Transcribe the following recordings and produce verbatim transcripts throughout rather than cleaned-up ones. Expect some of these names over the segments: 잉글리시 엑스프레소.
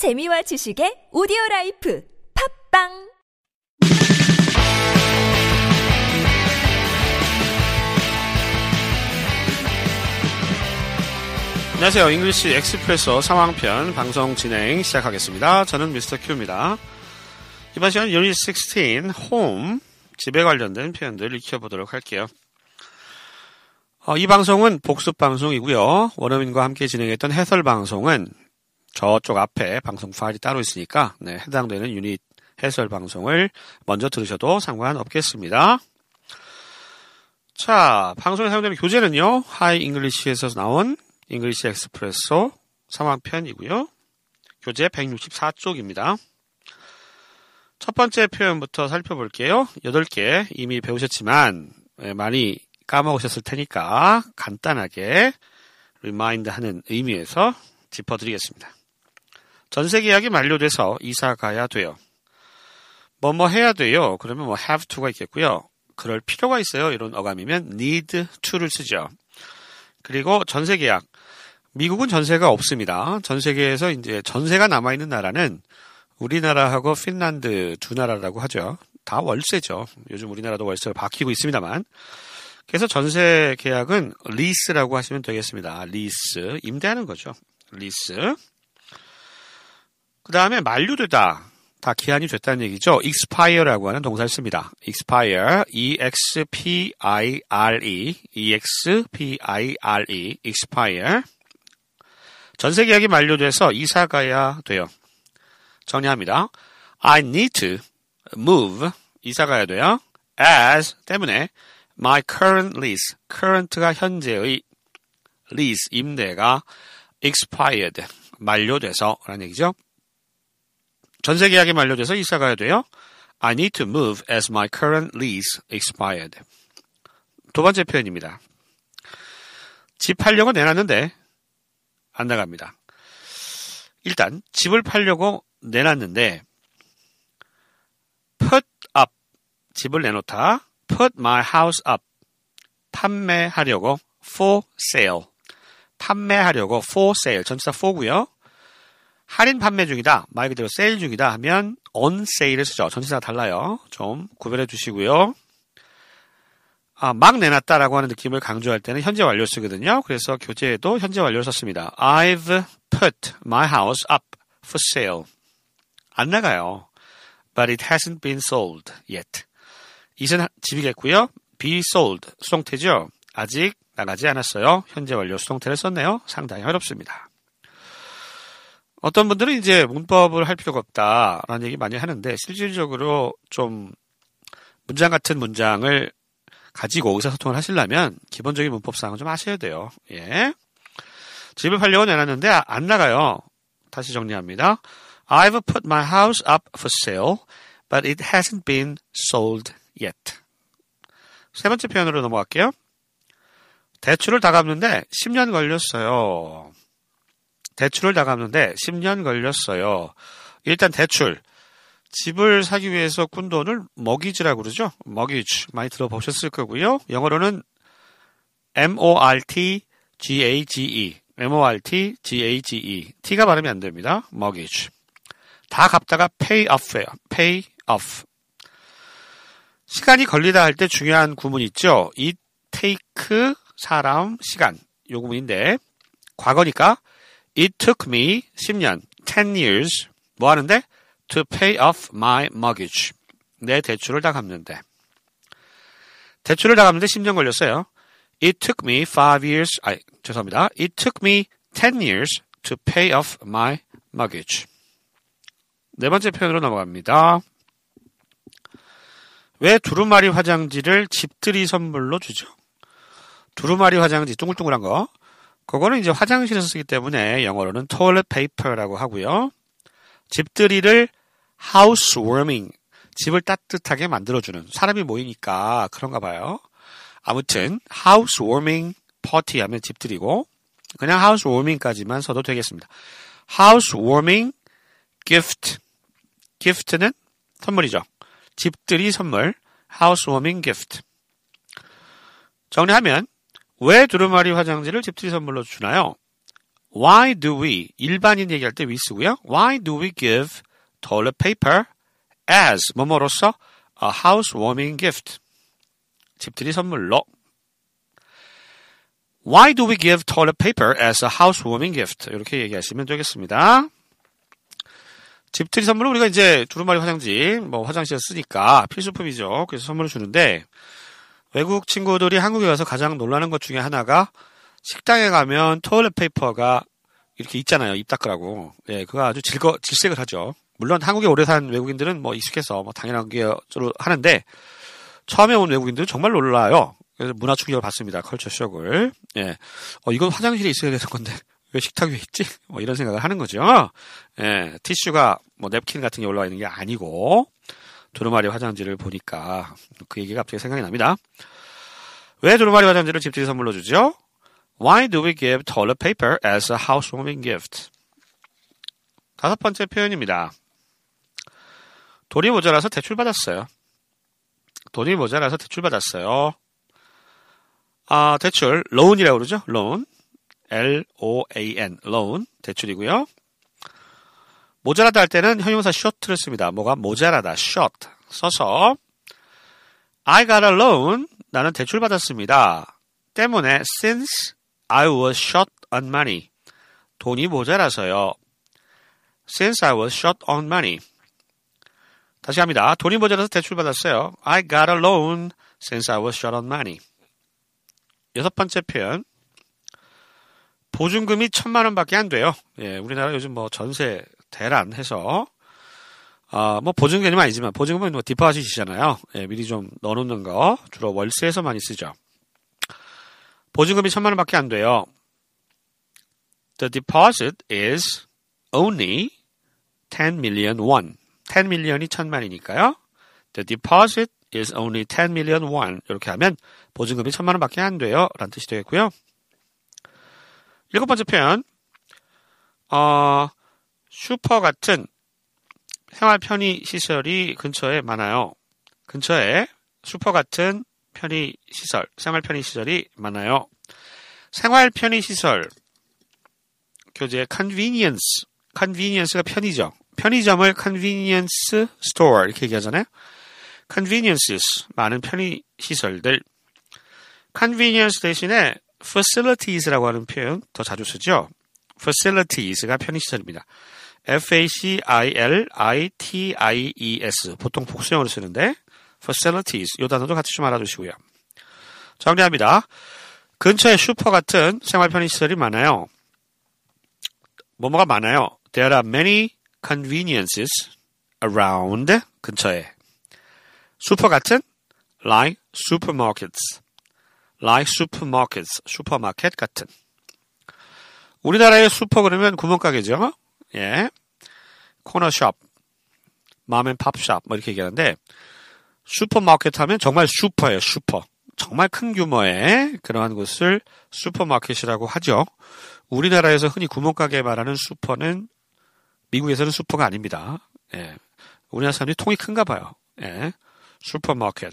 재미와 지식의 오디오라이프 팝빵! 안녕하세요. 잉글리시 엑스프레소 상황편 방송 진행 시작하겠습니다. 저는 미스터 Q입니다. 이번 시간 유닛 십육, home, 집에 관련된 표현들 익혀보도록 할게요. 어, 이 방송은 복습 방송이고요. 원어민과 함께 진행했던 해설 방송은 저쪽 앞에 방송 파일이 따로 있으니까 네, 해당되는 유닛 해설 방송을 먼저 들으셔도 상관없겠습니다. 자, 방송에 사용되는 교재는요. 하이잉글리시에서 나온 잉글리시 엑스프레소 상황편이고요. 교재 백육십사 쪽입니다. 첫 번째 표현부터 살펴볼게요. 여덟 개 이미 배우셨지만 많이 까먹으셨을 테니까 간단하게 리마인드하는 의미에서 짚어드리겠습니다. 전세 계약이 만료돼서 이사 가야 돼요. 뭐 뭐 해야 돼요. 그러면 뭐 have to가 있겠고요. 그럴 필요가 있어요. 이런 어감이면 need to를 쓰죠. 그리고 전세 계약. 미국은 전세가 없습니다. 전 세계에서 이제 전세가 남아있는 나라는 우리나라하고 핀란드 두 나라라고 하죠. 다 월세죠. 요즘 우리나라도 월세를 바뀌고 있습니다만. 그래서 전세 계약은 리스라고 하시면 되겠습니다. 리스. 임대하는 거죠. 리스. 그 다음에 만료되다. 다 기한이 됐다는 얘기죠. expire라고 하는 동사를 씁니다. expire, E-X-P-I-R-E, E-X-P-I-R-E, expire. 전세 계약이 만료돼서 이사 가야 돼요. 정리합니다. I need to move, 이사 가야 돼요. as, 때문에 my current lease, current가 현재의 lease, 임대가 expired, 만료돼서 라는 얘기죠. 전세 계약이 만료돼서 이사 가야 돼요. I need to move as my current lease expired. 두 번째 표현입니다. 집 팔려고 내놨는데 안 나갑니다. 일단 집을 팔려고 내놨는데 put up, 집을 내놓다. put my house up, 판매하려고 for sale. 판매하려고 for sale. 전부 다 for고요. 할인 판매 중이다, 말 그대로 세일 중이다 하면 on sale을 쓰죠. 전체 다 달라요. 좀 구별해 주시고요. 아, 막 내놨다라고 하는 느낌을 강조할 때는 현재 완료 쓰거든요. 그래서 교재에도 현재 완료를 썼습니다. I've put my house up for sale. 안 나가요. But it hasn't been sold yet. 이젠 집이겠고요. be sold, 수동태죠. 아직 나가지 않았어요. 현재 완료 수동태를 썼네요. 상당히 어렵습니다. 어떤 분들은 이제 문법을 할 필요가 없다라는 얘기 많이 하는데 실질적으로 좀 문장 같은 문장을 가지고 의사소통을 하시려면 기본적인 문법사항은 좀 아셔야 돼요. 예. 집을 팔려고 내놨는데 안 나가요. 다시 정리합니다. I've put my house up for sale, but it hasn't been sold yet. 세 번째 표현으로 넘어갈게요. 대출을 다 갚는데 십 년 걸렸어요. 대출을 다 갚는데 십 년 걸렸어요. 일단 대출, 집을 사기 위해서 꾼 돈을 mortgage라고 그러죠. mortgage 많이 들어보셨을 거고요. 영어로는 mortgage, mortgage, t가 발음이 안 됩니다. mortgage. 다 갚다가 pay off예요. pay off. 시간이 걸리다 할 때 중요한 구문 있죠. it, take, 사람, 시간. 요 구문인데 과거니까 It took me 십 년, ten years, 뭐 하는데? to pay off my mortgage. 내 대출을 다 갚는데. 대출을 다 갚는데 십 년 걸렸어요. It took me five years, 아, 죄송합니다. It took me ten years to pay off my mortgage. 네 번째 표현으로 넘어갑니다. 왜 두루마리 화장지를 집들이 선물로 주죠? 두루마리 화장지, 둥글둥글한 거. 그거는 이제 화장실에서 쓰기 때문에 영어로는 toilet paper라고 하고요. 집들이를 housewarming, 집을 따뜻하게 만들어주는, 사람이 모이니까 그런가 봐요. 아무튼 housewarming party 하면 집들이고 그냥 housewarming까지만 써도 되겠습니다. housewarming gift, gift는 선물이죠. 집들이 선물, housewarming gift. 정리하면 왜 두루마리 화장지를 집들이 선물로 주나요? Why do we, 일반인 얘기할 때 we 쓰고요. Why do we give toilet paper as, 뭐뭐로서 a housewarming gift. 집들이 선물로. Why do we give toilet paper as a housewarming gift? 이렇게 얘기하시면 되겠습니다. 집들이 선물은 우리가 이제 두루마리 화장지, 뭐 화장실에 쓰니까 필수품이죠. 그래서 선물을 주는데 외국 친구들이 한국에 와서 가장 놀라는 것 중에 하나가 식당에 가면 토일렛 페이퍼가 이렇게 있잖아요. 입 닦으라고. 예, 그거 아주 질거, 질색을 하죠. 물론 한국에 오래 산 외국인들은 뭐 익숙해서 뭐 당연한 게 하는데 처음에 온 외국인들은 정말 놀라요. 그래서 문화 충격을 받습니다. 컬처쇼크를. 예. 어, 이건 화장실에 있어야 되는 건데 왜 식탁 위에 있지? 뭐 이런 생각을 하는 거죠. 예. 티슈가 뭐 냅킨 같은 게 올라와 있는 게 아니고 두루마리 화장지를 보니까 그 얘기가 갑자기 생각이 납니다. 왜 두루마리 화장지를 집들이 선물로 주죠? Why do we give toilet paper as a housewarming gift? 다섯 번째 표현입니다. 돈이 모자라서 대출받았어요. 돈이 모자라서 대출받았어요. 아, 대출, loan이라고 그러죠? loan, 엘 오 에이 엔, loan, 대출이고요. 모자라다 할 때는 형용사 short를 씁니다. 뭐가 모자라다, short, 써서 I got a loan, 나는 대출받았습니다. 때문에 since I was short on money, 돈이 모자라서요. Since I was short on money. 다시 합니다. 돈이 모자라서 대출받았어요. I got a loan since I was short on money. 여섯 번째 표현. 보증금이 천만 원밖에 안 돼요. 예, 우리나라 요즘 뭐 전세 대란 해서, 아, 뭐 보증 개념 아니지만, 보증금은 뭐 디파짓이잖아요. 예, 미리 좀 넣어놓는 거, 주로 월세에서 많이 쓰죠. 보증금이 천만 원밖에 안 돼요. The deposit is only ten million won. ten million이 천만이니까요. The deposit is only ten million won. 이렇게 하면 보증금이 천만 원밖에 안 돼요. 라는 뜻이 되겠고요. 일곱 번째 표현. 어, 슈퍼 같은 생활 편의 시설이 근처에 많아요. 근처에 슈퍼 같은 편의 시설, 생활 편의 시설이 많아요. 생활 편의 시설 교재 convenience, convenience가 편의점, 편의점을 convenience store 이렇게 얘기하잖아요. conveniences, 많은 편의 시설들. convenience 대신에 facilities라고 하는 표현 더 자주 쓰죠. facilities가 편의 시설입니다. 에프 에이 씨 아이 엘 아이 티 아이 이 에스 보통 복수형으로 쓰는데 facilities, 이 단어도 같이 좀 알아두시고요. 정리합니다. 근처에 슈퍼 같은 생활 편의 시설이 많아요. 뭐뭐가 많아요. There are many conveniences around, 근처에. 슈퍼 같은 like supermarkets, like supermarkets, 슈퍼마켓 같은. 우리나라의 슈퍼 그러면 구멍가게죠. 예, 코너숍, 맘앤팝숍 뭐 이렇게 얘기하는데 슈퍼마켓 하면 정말 슈퍼예요. 슈퍼. 정말 큰 규모의 그러한 곳을 슈퍼마켓이라고 하죠. 우리나라에서 흔히 구멍가게 말하는 슈퍼는 미국에서는 슈퍼가 아닙니다. 예. 우리나라 사람들이 통이 큰가 봐요. 예. 슈퍼마켓.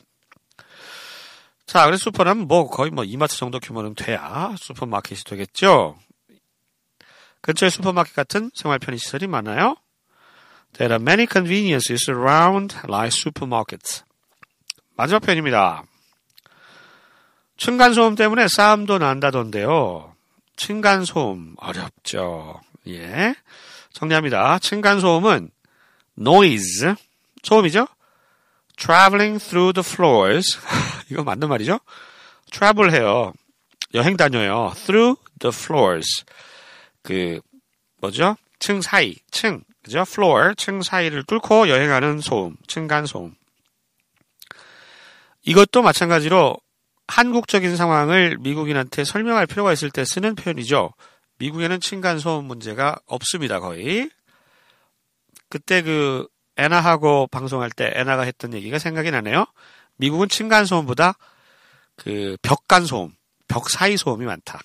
자, 그래서 슈퍼는 뭐 거의 뭐 이마트 정도 규모는 돼야 슈퍼마켓이 되겠죠. 근처에 슈퍼마켓 같은 생활 편의 시설이 많아요. There are many conveniences around like supermarkets. 마지막 표현입니다. 층간소음 때문에 싸움도 난다던데요. 층간소음 어렵죠. 예, 정리합니다. 층간소음은 noise, 소음이죠. traveling through the floors, 이거 맞는 말이죠. travel 해요. 여행 다녀요. through the floors, 그 뭐죠? 층 사이, 층, 그죠? floor, 층 사이를 뚫고 여행하는 소음, 층간소음. 이것도 마찬가지로 한국적인 상황을 미국인한테 설명할 필요가 있을 때 쓰는 표현이죠. 미국에는 층간소음 문제가 없습니다, 거의. 그때 그 애나하고 방송할 때 애나가 했던 얘기가 생각이 나네요. 미국은 층간소음보다 그 벽간소음, 벽 사이 소음이 많다.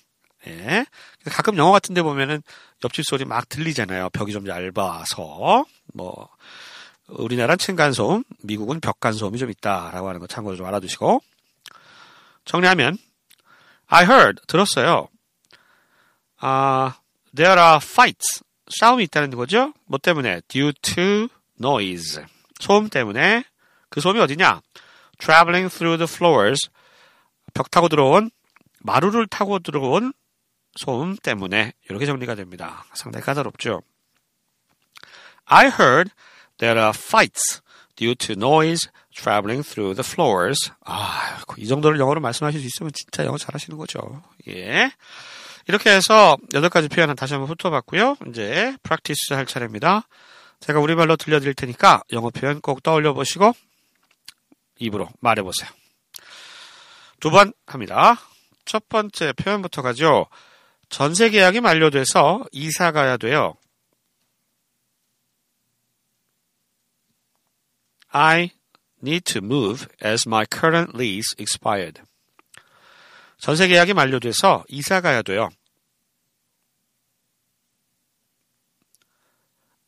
예. 가끔 영화 같은 데 보면은 옆집 소리 막 들리잖아요. 벽이 좀 얇아서. 뭐, 우리나라는 층간소음, 미국은 벽간소음이 좀 있다라고 하는 거 참고로 좀 알아두시고. 정리하면 I heard, 들었어요. 아, There are fights. 싸움이 있다는 거죠. 뭐 때문에? Due to noise. 소음 때문에. 그 소음이 어디냐? Traveling through the floors. 벽 타고 들어온, 마루를 타고 들어온 소음 때문에. 이렇게 정리가 됩니다. 상당히 까다롭죠. I heard there are fights due to noise traveling through the floors. 아, 이 정도를 영어로 말씀하실 수 있으면 진짜 영어 잘하시는 거죠. 예. 이렇게 해서 여덟 가지 표현을 다시 한번 훑어봤고요. 이제 practice 할 차례입니다. 제가 우리말로 들려드릴 테니까 영어 표현 꼭 떠올려 보시고 입으로 말해보세요. 두 번 합니다. 첫 번째 표현부터 가죠. 전세 계약이 만료돼서 이사 가야 돼요. I need to move as my current lease expired. 전세 계약이 만료돼서 이사 가야 돼요.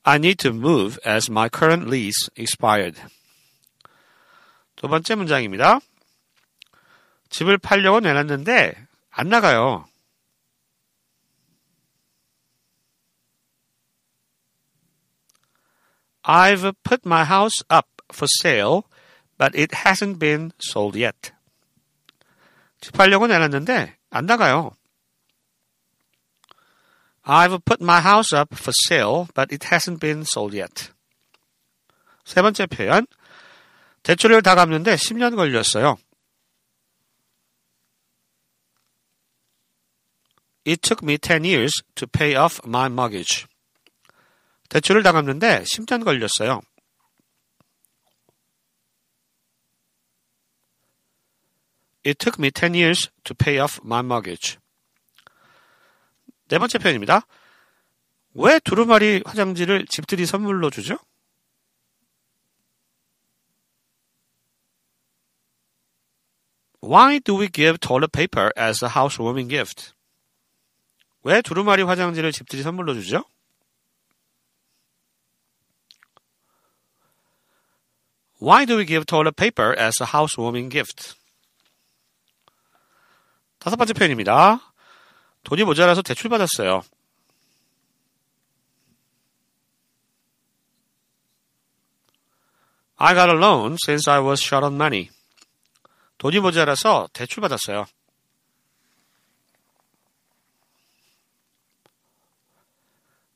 I need to move as my current lease expired. 두 번째 문장입니다. 집을 팔려고 내놨는데 안 나가요. I've put my house up for sale, but it hasn't been sold yet. 집 팔려고 내놨는데 안 나가요. I've put my house up for sale, but it hasn't been sold yet. 세 번째 표현. 대출을 다 갚는데 십 년 걸렸어요. It took me ten years to pay off my mortgage. 대출을 다 갚는데 십 년 걸렸어요. It took me ten years to pay off my mortgage. 네 번째 표현입니다. 왜 두루마리 화장지를 집들이 선물로 주죠? Why do we give toilet paper as a housewarming gift? 왜 두루마리 화장지를 집들이 선물로 주죠? Why do we give toilet paper as a housewarming gift? 다섯 번째 표현입니다. 돈이 모자라서 대출받았어요. I got a loan since I was short on money. 돈이 모자라서 대출받았어요.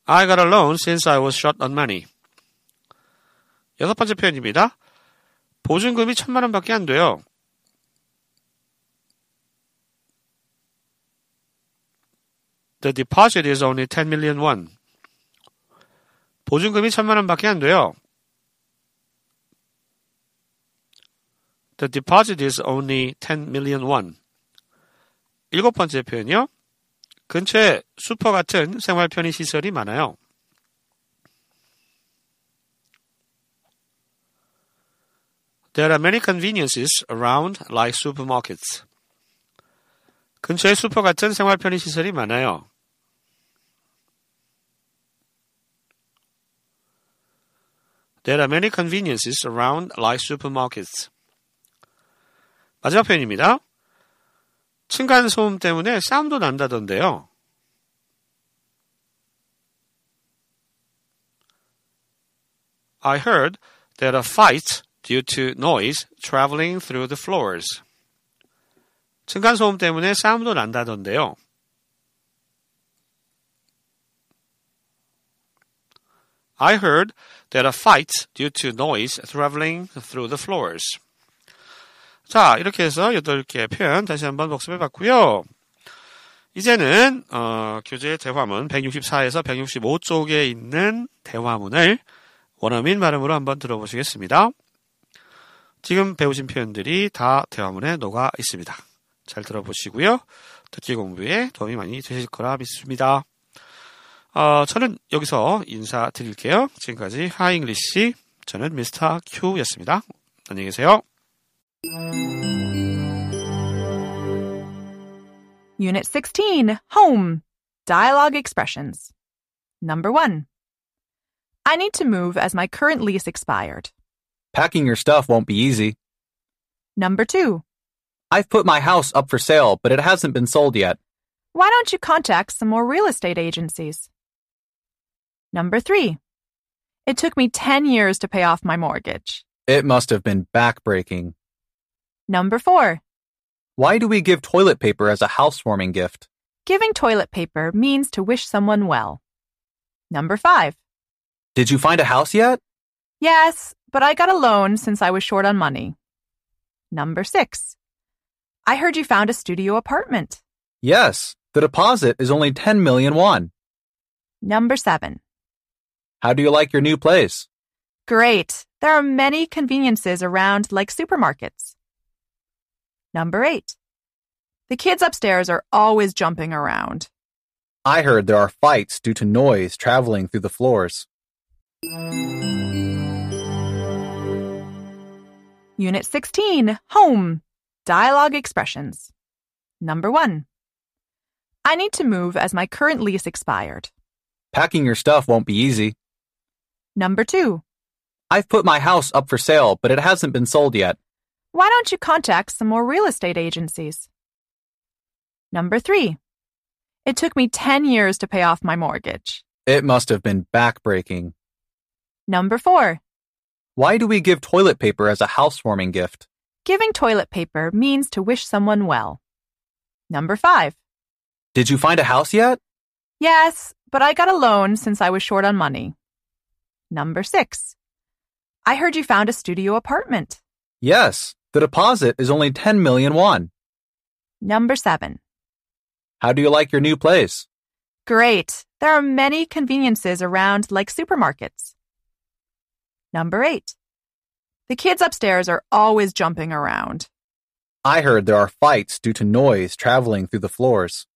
I got a loan since I was short on money. 여섯 번째 표현입니다. 보증금이 천만 원밖에 안 돼요. The deposit is only ten million won. 보증금이 천만 원밖에 안 돼요. The deposit is only ten million won. 일곱 번째 표현이요. 근처에 슈퍼 같은 생활 편의 시설이 많아요. There are many conveniences around like supermarkets. 근처에 슈퍼 같은 생활 편의 시설이 많아요. There are many conveniences around like supermarkets. 마지막 표현입니다. 층간 소음 때문에 싸움도 난다던데요. I heard there are fights due to noise traveling through the floors. 층간 소음 때문에 싸움도 난다던데요. I heard there are fights due to noise traveling through the floors. 자, 이렇게 해서 여덟 개의 표현 다시 한번 복습해봤고요. 이제는 어, 교재의 대화문 백육십사에서 백육십오 쪽에 있는 대화문을 원어민 발음으로 한번 들어보시겠습니다. 지금 배우신 표현들이 다 대화문에 녹아 있습니다. 잘 들어보시고요. 듣기 공부에 도움이 많이 되실 거라 믿습니다. 어, 저는 여기서 인사드릴게요. 지금까지 하이잉글리시, 저는 미스터 Q였습니다. 안녕히 계세요. Unit sixteen, Home. Dialogue expressions. Number one. I need to move as my current lease expired. Packing your stuff won't be easy. Number two. I've put my house up for sale, but it hasn't been sold yet. Why don't you contact some more real estate agencies? Number three. It took me ten years to pay off my mortgage. It must have been backbreaking. Number four. Why do we give toilet paper as a housewarming gift? Giving toilet paper means to wish someone well. Number five. Did you find a house yet? Yes, but I got a loan since I was short on money. Number six. I heard you found a studio apartment. Yes, the deposit is only ten million won. Number seven. How do you like your new place? Great. There are many conveniences around, like supermarkets. Number eight. The kids upstairs are always jumping around. I heard there are fights due to noise traveling through the floors. Unit sixteen. Home. Dialogue expressions. Number one. I need to move as my current lease expired. Packing your stuff won't be easy. Number two. I've put my house up for sale, but it hasn't been sold yet. Why don't you contact some more real estate agencies? Number three. It took me ten years to pay off my mortgage. It must have been backbreaking. Number four. Why do we give toilet paper as a housewarming gift? Giving toilet paper means to wish someone well. Number five. Did you find a house yet? Yes, but I got a loan since I was short on money. Number six. I heard you found a studio apartment. Yes, the deposit is only ten million won. Number seven. How do you like your new place? Great. There are many conveniences around, like supermarkets. Number eight. The kids upstairs are always jumping around. I heard there are fights due to noise traveling through the floors.